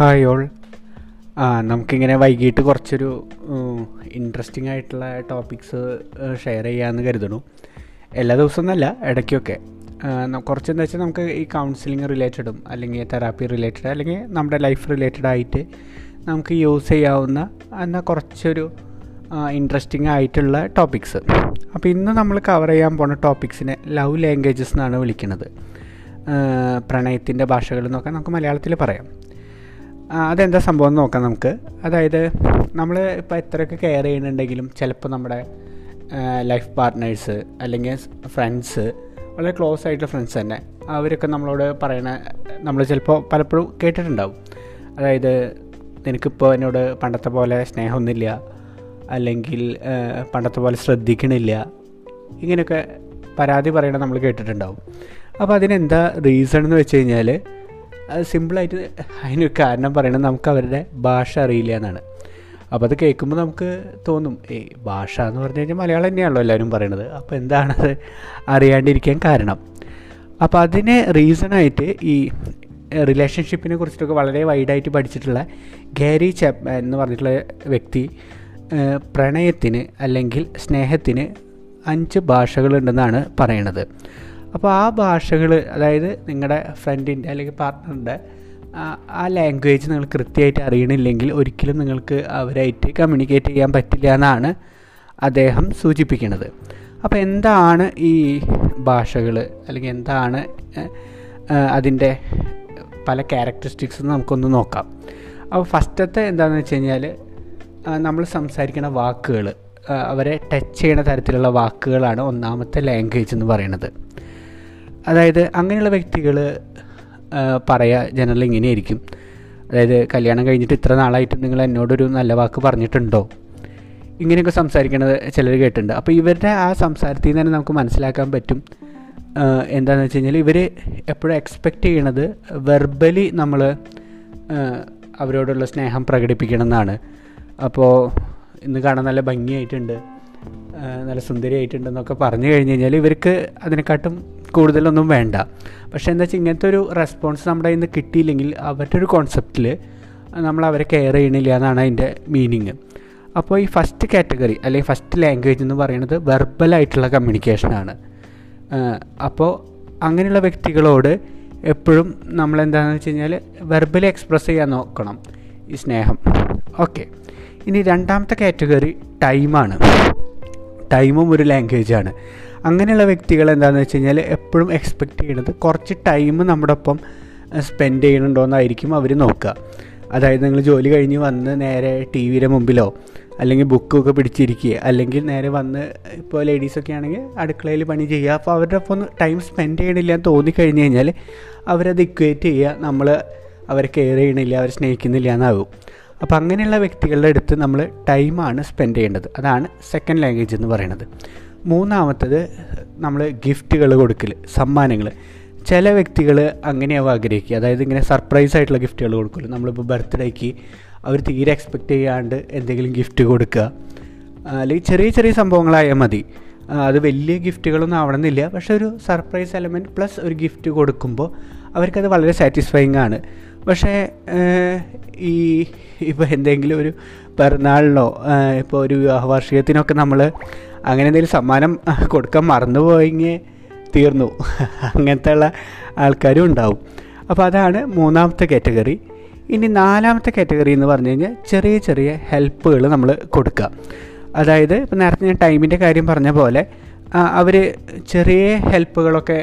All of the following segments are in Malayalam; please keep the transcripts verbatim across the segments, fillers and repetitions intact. Hi all. ആ നമുക്കിങ്ങനെ വൈകിട്ട് കുറച്ചൊരു ഇൻട്രസ്റ്റിംഗ് ആയിട്ടുള്ള ടോപ്പിക്സ് ഷെയർ ചെയ്യാമെന്ന് കരുതണു. എല്ലാ ദിവസവും എന്നല്ല, ഇടയ്ക്കൊക്കെ കുറച്ചെന്ന് വെച്ചാൽ നമുക്ക് ഈ കൗൺസിലിംഗ് റിലേറ്റഡും അല്ലെങ്കിൽ തെറാപ്പി റിലേറ്റഡ് അല്ലെങ്കിൽ നമ്മുടെ ലൈഫ് റിലേറ്റഡായിട്ട് നമുക്ക് യൂസ് ചെയ്യാവുന്ന എന്നാൽ കുറച്ചൊരു ഇൻട്രസ്റ്റിംഗ് ആയിട്ടുള്ള ടോപ്പിക്സ്. അപ്പോൾ ഇന്ന് നമ്മൾ കവർ ചെയ്യാൻ പോണ ടോപ്പിക്സിനെ ലവ് ലാംഗ്വേജസ് എന്നാണ് വിളിക്കുന്നത്. പ്രണയത്തിൻ്റെ ഭാഷകളെന്നൊക്കെ നമുക്ക് മലയാളത്തിൽ പറയാം. അതെന്താ സംഭവം എന്ന് നോക്കാം നമുക്ക്. അതായത് നമ്മൾ ഇപ്പോൾ എത്രയൊക്കെ കെയർ ചെയ്യുന്നുണ്ടെങ്കിലും ചിലപ്പോൾ നമ്മുടെ ലൈഫ് പാർട്ട്നേഴ്സ് അല്ലെങ്കിൽ ഫ്രണ്ട്സ്, വളരെ ക്ലോസ് ആയിട്ടുള്ള ഫ്രണ്ട്സ് തന്നെ, അവരൊക്കെ നമ്മളോട് പറയണ നമ്മൾ ചിലപ്പോൾ പലപ്പോഴും കേട്ടിട്ടുണ്ടാവും. അതായത് നിനക്കിപ്പോൾ എന്നോട് പണ്ടത്തെ പോലെ സ്നേഹമൊന്നുമില്ല, അല്ലെങ്കിൽ പണ്ടത്തെ പോലെ ശ്രദ്ധിക്കണില്ല, ഇങ്ങനെയൊക്കെ പരാതി പറയണ നമ്മൾ കേട്ടിട്ടുണ്ടാവും. അപ്പോൾ അതിനെന്താ റീസൺ എന്ന് വെച്ച് കഴിഞ്ഞാൽ സിമ്പിളായിട്ട് അതിനൊരു കാരണം പറയണത് നമുക്ക് അവരുടെ ഭാഷ അറിയില്ല എന്നാണ്. അപ്പോൾ അത് കേൾക്കുമ്പോൾ നമുക്ക് തോന്നും, ഏയ് ഭാഷ എന്ന് പറഞ്ഞു കഴിഞ്ഞാൽ മലയാളം തന്നെയാണല്ലോ എല്ലാവരും പറയണത്, അപ്പോൾ എന്താണത് അറിയാണ്ടിരിക്കാൻ കാരണം. അപ്പോൾ അതിന് റീസണായിട്ട് ഈ റിലേഷൻഷിപ്പിനെ കുറിച്ചിട്ടൊക്കെ വളരെ വൈഡായിട്ട് പഠിച്ചിട്ടുള്ള ഗാരി ചാപ്മാൻ എന്ന് പറഞ്ഞിട്ടുള്ള വ്യക്തി പ്രണയത്തിന് അല്ലെങ്കിൽ സ്നേഹത്തിന് അഞ്ച് ഭാഷകളുണ്ടെന്നാണ് പറയണത്. അപ്പോൾ ആ ഭാഷകൾ, അതായത് നിങ്ങളുടെ ഫ്രണ്ടിൻ്റെ അല്ലെങ്കിൽ പാർട്ട്ണറിൻ്റെ ആ ലാംഗ്വേജ് നിങ്ങൾ കൃത്യമായിട്ട് അറിയണില്ലെങ്കിൽ ഒരിക്കലും നിങ്ങൾക്ക് അവരായിട്ട് കമ്മ്യൂണിക്കേറ്റ് ചെയ്യാൻ പറ്റില്ല എന്നാണ് അദ്ദേഹം സൂചിപ്പിക്കുന്നത്. അപ്പോൾ എന്താണ് ഈ ഭാഷകൾ അല്ലെങ്കിൽ എന്താണ് അതിൻ്റെ പല ക്യാരക്ടറിസ്റ്റിക്സ് നമുക്കൊന്ന് നോക്കാം. അപ്പോൾ ഫസ്റ്റത്തെ എന്താണെന്ന് വെച്ച് കഴിഞ്ഞാൽ നമ്മൾ സംസാരിക്കുന്ന വാക്കുകൾ, അവരെ ടച്ച് ചെയ്യുന്ന തരത്തിലുള്ള വാക്കുകളാണ് ഒന്നാമത്തെ ലാംഗ്വേജ് എന്ന് പറയുന്നത്. അതായത് അങ്ങനെയുള്ള വ്യക്തികൾ പറയുക ജനറലി ഇങ്ങനെയായിരിക്കും. അതായത് കല്യാണം കഴിഞ്ഞിട്ട് ഇത്ര നാളായിട്ട് നിങ്ങൾ എന്നോടൊരു നല്ല വാക്ക് പറഞ്ഞിട്ടുണ്ടോ, ഇങ്ങനെയൊക്കെ സംസാരിക്കണത് ചിലർ കേട്ടിട്ടുണ്ട്. അപ്പോൾ ഇവരുടെ ആ സംസാരത്തിൽ നിന്ന് തന്നെ നമുക്ക് മനസ്സിലാക്കാൻ പറ്റും എന്താണെന്ന് വെച്ച് കഴിഞ്ഞാൽ ഇവർ എപ്പോഴും എക്സ്പെക്റ്റ് ചെയ്യണത് വെർബലി നമ്മൾ അവരോടുള്ള സ്നേഹം പ്രകടിപ്പിക്കണം എന്നാണ്. അപ്പോൾ ഇന്ന് കാണാൻ നല്ല ഭംഗിയായിട്ടുണ്ട്, നല്ല സുന്ദരിയായിട്ടുണ്ടെന്നൊക്കെ പറഞ്ഞു കഴിഞ്ഞ് കഴിഞ്ഞാൽ ഇവർക്ക് അതിനെക്കാട്ടും കൂടുതലൊന്നും വേണ്ട. പക്ഷേ എന്താ വെച്ചാൽ ഇങ്ങനത്തെ ഒരു റെസ്പോൺസ് നമ്മുടെ ഇന്ന് കിട്ടിയില്ലെങ്കിൽ അവരുടെ ഒരു കോൺസെപ്റ്റിൽ നമ്മൾ അവരെ കെയർ ചെയ്യണില്ല എന്നാണ് അതിൻ്റെ മീനിങ്. അപ്പോൾ ഈ ഫസ്റ്റ് കാറ്റഗറി അല്ലെങ്കിൽ ഫസ്റ്റ് ലാംഗ്വേജ് എന്ന് പറയുന്നത് വെർബലായിട്ടുള്ള കമ്മ്യൂണിക്കേഷനാണ്. അപ്പോൾ അങ്ങനെയുള്ള വ്യക്തികളോട് എപ്പോഴും നമ്മളെന്താണെന്ന് വെച്ച് കഴിഞ്ഞാൽ വെർബലി എക്സ്പ്രസ് ചെയ്യാൻ നോക്കണം ഈ സ്നേഹം. ഓക്കെ, ഇനി രണ്ടാമത്തെ കാറ്റഗറി ടൈമാണ്. ടൈമും ഒരു ലാംഗ്വേജാണ്. അങ്ങനെയുള്ള വ്യക്തികൾ എന്താണെന്ന് വെച്ച് കഴിഞ്ഞാൽ എപ്പോഴും എക്സ്പെക്റ്റ് ചെയ്യണത് കുറച്ച് ടൈം നമ്മുടെ ഒപ്പം സ്പെൻഡ് ചെയ്യണുണ്ടോയെന്നായിരിക്കും അവർ നോക്കുക. അതായത് നിങ്ങൾ ജോലി കഴിഞ്ഞ് വന്ന് നേരെ ടി വിയുടെ മുമ്പിലോ അല്ലെങ്കിൽ ബുക്കൊക്കെ പിടിച്ചിരിക്കുക, അല്ലെങ്കിൽ നേരെ വന്ന് ഇപ്പോൾ ലേഡീസൊക്കെ ആണെങ്കിൽ അടുക്കളയിൽ പണി ചെയ്യുക. അപ്പോൾ അവരുടെ ഒപ്പം ടൈം സ്പെൻഡ് ചെയ്യണില്ല എന്ന് തോന്നിക്കഴിഞ്ഞ് കഴിഞ്ഞാൽ അവരത് ഇക്വേറ്റ് ചെയ്യുക, നമ്മൾ അവരെ കെയർ ചെയ്യണില്ല, അവരെ സ്നേഹിക്കുന്നില്ല എന്നാകും. അപ്പോൾ അങ്ങനെയുള്ള വ്യക്തികളുടെ അടുത്ത് നമ്മൾ ടൈമാണ് സ്പെൻഡ് ചെയ്യേണ്ടത്. അതാണ് സെക്കൻഡ് ലാംഗ്വേജ് എന്ന് പറയുന്നത്. മൂന്നാമത്തേത് നമ്മൾ ഗിഫ്റ്റുകൾ കൊടുക്കൽ, സമ്മാനങ്ങൾ. ചില വ്യക്തികൾ അങ്ങനെയാവും ആഗ്രഹിക്കുക. അതായത് ഇങ്ങനെ സർപ്രൈസ് ആയിട്ടുള്ള ഗിഫ്റ്റുകൾ കൊടുക്കല്. നമ്മളിപ്പോൾ ബർത്ത്ഡേക്ക് അവർ തീരെ എക്സ്പെക്റ്റ് ചെയ്യാണ്ട് എന്തെങ്കിലും ഗിഫ്റ്റ് കൊടുക്കുക, അല്ലെങ്കിൽ ചെറിയ ചെറിയ സംഭവങ്ങളായാൽ മതി. അത് വലിയ ഗിഫ്റ്റുകളൊന്നും ആവണമെന്നില്ല, പക്ഷേ ഒരു സർപ്രൈസ് എലമെൻറ്റ് പ്ലസ് ഒരു ഗിഫ്റ്റ് കൊടുക്കുമ്പോൾ അവർക്കത് വളരെ സാറ്റിസ്ഫൈങ് ആണ്. പക്ഷേ ഈ ഇപ്പോൾ എന്തെങ്കിലും ഒരു പിറന്നാളിനോ ഇപ്പോൾ ഒരു വിവാഹ വാർഷികത്തിനൊക്കെ നമ്മൾ അങ്ങനെ എന്തെങ്കിലും സമ്മാനം കൊടുക്കാൻ മറന്നു പോയെങ്കിൽ തീർന്നു, അങ്ങനത്തെ ഉള്ള ആൾക്കാരും ഉണ്ടാവും. അപ്പോൾ അതാണ് മൂന്നാമത്തെ കാറ്റഗറി. ഇനി നാലാമത്തെ കാറ്റഗറി എന്ന് പറഞ്ഞു കഴിഞ്ഞാൽ ചെറിയ ചെറിയ ഹെൽപ്പുകൾ നമ്മൾ കൊടുക്കുക. അതായത് ഇപ്പോൾ നേരത്തെ ഞാൻ ടൈമിൻ്റെ കാര്യം പറഞ്ഞ പോലെ അവർ ചെറിയ ഹെൽപ്പുകളൊക്കെ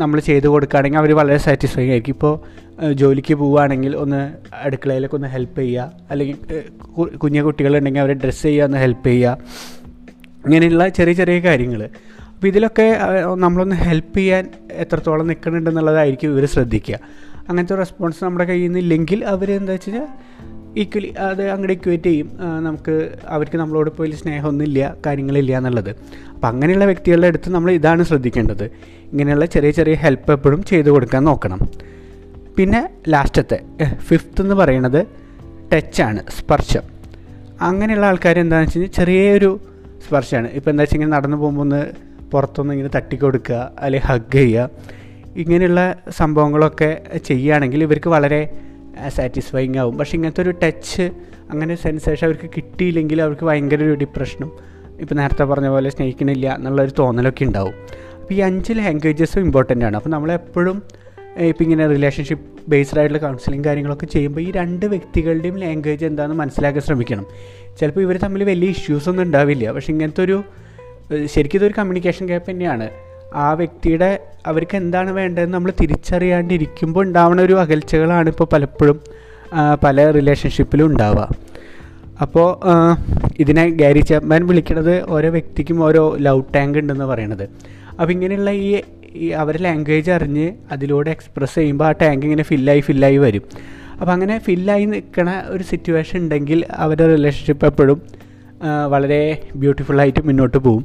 നമ്മൾ ചെയ്തു കൊടുക്കുകയാണെങ്കിൽ അവർ വളരെ സാറ്റിസ്ഫൈങ് ആയിരിക്കും. ഇപ്പോൾ ജോലിക്ക് പോവുകയാണെങ്കിൽ ഒന്ന് അടുക്കളയിലൊക്കെ ഒന്ന് ഹെൽപ്പ് ചെയ്യുക, അല്ലെങ്കിൽ കുഞ്ഞു കുട്ടികളുണ്ടെങ്കിൽ അവരെ ഡ്രസ്സ് ചെയ്യുക, ഒന്ന് ഹെൽപ്പ് ചെയ്യുക, ഇങ്ങനെയുള്ള ചെറിയ ചെറിയ കാര്യങ്ങൾ. അപ്പോൾ ഇതിലൊക്കെ നമ്മളൊന്ന് ഹെൽപ്പ് ചെയ്യാൻ എത്രത്തോളം നിൽക്കുന്നുണ്ടെന്നുള്ളതായിരിക്കും ഇവർ ശ്രദ്ധിക്കുക. അങ്ങനത്തെ റെസ്പോൺസ് നമ്മുടെ കയ്യിൽ നിന്നില്ലെങ്കിൽ അവർ എന്താ വെച്ച് കഴിഞ്ഞാൽ ഈക്വലി അത് അങ്ങോട്ട് ഇക്വേറ്റ് ചെയ്യും, നമുക്ക് അവർക്ക് നമ്മളോട് ഇപ്പോൾ വലിയ സ്നേഹമൊന്നുമില്ല, കാര്യങ്ങളില്ല എന്നുള്ളത്. അപ്പം അങ്ങനെയുള്ള വ്യക്തികളുടെ അടുത്ത് നമ്മൾ ഇതാണ് ശ്രദ്ധിക്കേണ്ടത്, ഇങ്ങനെയുള്ള ചെറിയ ചെറിയ ഹെൽപ്പ് എപ്പോഴും ചെയ്തു കൊടുക്കാൻ നോക്കണം. പിന്നെ ലാസ്റ്റത്തെ ഫിഫ്ത്ത് എന്ന് പറയുന്നത് ടച്ചാണ്, സ്പർശം. അങ്ങനെയുള്ള ആൾക്കാർ എന്താണെന്ന് വെച്ച് കഴിഞ്ഞാൽ ചെറിയൊരു സ്പർശമാണ്. ഇപ്പോൾ എന്താ വെച്ചാൽ ഇങ്ങനെ നടന്നു പോകുമ്പോൾ ഒന്ന് പുറത്തൊന്ന് ഇങ്ങനെ തട്ടിക്കൊടുക്കുക, അല്ലെങ്കിൽ ഹഗ് ചെയ്യുക, ഇങ്ങനെയുള്ള സംഭവങ്ങളൊക്കെ ചെയ്യുകയാണെങ്കിൽ ഇവർക്ക് വളരെ സാറ്റിസ്ഫൈങ് ആവും. പക്ഷേ ഇങ്ങനത്തെ ഒരു ടച്ച്, അങ്ങനെ സെൻസേഷൻ അവർക്ക് കിട്ടിയില്ലെങ്കിൽ അവർക്ക് ഭയങ്കര ഒരു ഡിപ്രഷനും ഇപ്പോൾ നേരത്തെ പറഞ്ഞ പോലെ സ്നേഹിക്കണില്ല എന്നുള്ളൊരു തോന്നലൊക്കെ ഉണ്ടാവും. അപ്പോൾ ഈ അഞ്ച് ലാംഗ്വേജസും ഇമ്പോർട്ടൻ്റ് ആണ്. അപ്പോൾ നമ്മളെപ്പോഴും ഇപ്പം ഇങ്ങനെ റിലേഷൻഷിപ്പ് ബേസ്ഡ് ആയിട്ടുള്ള കൗൺസിലിംഗ് കാര്യങ്ങളൊക്കെ ചെയ്യുമ്പോൾ ഈ രണ്ട് വ്യക്തികളുടെയും ലാംഗ്വേജ് എന്താണെന്ന് മനസ്സിലാക്കാൻ ശ്രമിക്കണം. ചിലപ്പോൾ ഇവർ തമ്മിൽ വലിയ ഇഷ്യൂസൊന്നും ഉണ്ടാവില്ല, പക്ഷേ ഇങ്ങനത്തെ ഒരു ശരിക്കും ഇതൊരു കമ്മ്യൂണിക്കേഷൻ ഗ്യാപ്പ് തന്നെയാണ്. ആ വ്യക്തിയുടെ അവർക്ക് എന്താണ് വേണ്ടതെന്ന് നമ്മൾ തിരിച്ചറിയാണ്ടിരിക്കുമ്പോൾ ഉണ്ടാവുന്ന ഒരു അകൽച്ചകളാണ് ഇപ്പോൾ പലപ്പോഴും പല റിലേഷൻഷിപ്പിലും ഉണ്ടാവുക. അപ്പോൾ ഇതിനെ ഗാരി ചാപ്മാൻ വിളിക്കുന്നത് ഓരോ വ്യക്തിക്കും ഓരോ ലവ് ടാങ്ക് ഉണ്ടെന്ന് പറയണത്. അപ്പോൾ ഇങ്ങനെയുള്ള ഈ ഈ അവരുടെ ലാംഗ്വേജ് അറിഞ്ഞ് അതിലൂടെ എക്സ്പ്രസ് ചെയ്യുമ്പോൾ ആ ടാങ്ക് ഇങ്ങനെ ഫില്ലായി ഫില്ലായി വരും. അപ്പോൾ അങ്ങനെ ഫില്ലായി നിൽക്കണ ഒരു സിറ്റുവേഷൻ ഉണ്ടെങ്കിൽ അവരുടെ റിലേഷൻഷിപ്പ് എപ്പോഴും വളരെ ബ്യൂട്ടിഫുള്ളായിട്ട് മുന്നോട്ട് പോകും.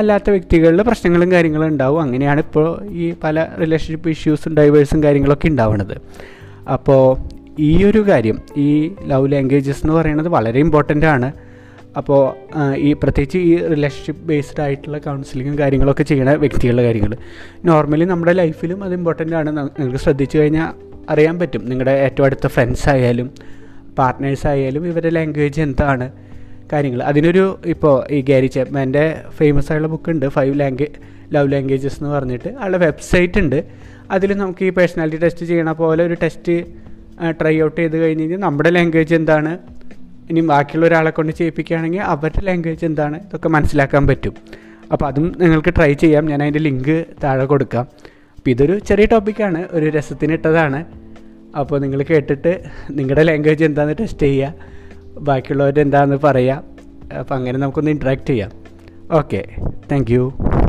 അല്ലാത്ത വ്യക്തികളിൽ പ്രശ്നങ്ങളും കാര്യങ്ങളും ഉണ്ടാവും. അങ്ങനെയാണ് ഇപ്പോൾ ഈ പല റിലേഷൻഷിപ്പ് ഇഷ്യൂസും ഡൈവേഴ്സും കാര്യങ്ങളൊക്കെ ഉണ്ടാവുന്നത്. അപ്പോൾ ഈ ഒരു കാര്യം, ഈ ലവ് ലാംഗ്വേജസ് എന്ന് പറയുന്നത് വളരെ ഇമ്പോർട്ടൻ്റ് ആണ്. അപ്പോൾ ഈ പ്രത്യേകിച്ച് ഈ റിലേഷൻഷിപ്പ് ബേസ്ഡ് ആയിട്ടുള്ള കൗൺസിലിങ്ങും കാര്യങ്ങളൊക്കെ ചെയ്യണ വ്യക്തികളുടെ കാര്യങ്ങൾ നോർമലി നമ്മുടെ ലൈഫിലും അത് ഇമ്പോർട്ടൻ്റ് ആണ്. നിങ്ങൾക്ക് ശ്രദ്ധിച്ചു കഴിഞ്ഞാൽ അറിയാൻ പറ്റും, നിങ്ങളുടെ ഏറ്റവും അടുത്ത ഫ്രണ്ട്സ് ആയാലും പാർട്ട്നേഴ്സ് ആയാലും ഇവരുടെ ലാംഗ്വേജ് എന്താണ് കാര്യങ്ങൾ. അതിനൊരു ഇപ്പോൾ ഈ ഗാരി ചാപ്മാൻ്റെ ഫേമസ് ആയുള്ള ബുക്കുണ്ട് ഫൈവ് ലാംഗ്വേജ് ലവ് ലാംഗ്വേജസ് എന്ന് പറഞ്ഞിട്ട്. ആളുടെ വെബ്സൈറ്റ് ഉണ്ട്. അതിൽ നമുക്ക് ഈ പേഴ്സണാലിറ്റി ടെസ്റ്റ് ചെയ്യണ പോലെ ഒരു ടെസ്റ്റ് ട്രൈ ഔട്ട് ചെയ്ത് കഴിഞ്ഞ് കഴിഞ്ഞാൽ നമ്മുടെ ലാംഗ്വേജ് എന്താണ്, ഇനി ബാക്കിയുള്ള ഒരാളെ കൊണ്ട് ചെയ്യിപ്പിക്കുകയാണെങ്കിൽ അവരുടെ ലാംഗ്വേജ് എന്താണ്, ഇതൊക്കെ മനസ്സിലാക്കാൻ പറ്റും. അപ്പോൾ അതും നിങ്ങൾക്ക് ട്രൈ ചെയ്യാം. ഞാൻ അതിൻ്റെ ലിങ്ക് താഴെ കൊടുക്കാം. അപ്പോൾ ഇതൊരു ചെറിയ ടോപ്പിക്കാണ്, ഒരു രസത്തിനിട്ടതാണ്. അപ്പോൾ നിങ്ങൾ കേട്ടിട്ട് നിങ്ങളുടെ ലാംഗ്വേജ് എന്താണെന്ന് ടെസ്റ്റ് ചെയ്യുക, ബാക്കിയുള്ളവരെന്താണെന്ന് പറയുക. അപ്പം അങ്ങനെ നമുക്കൊന്ന് ഇൻട്രാക്ട് ചെയ്യാം. Okay, thank U.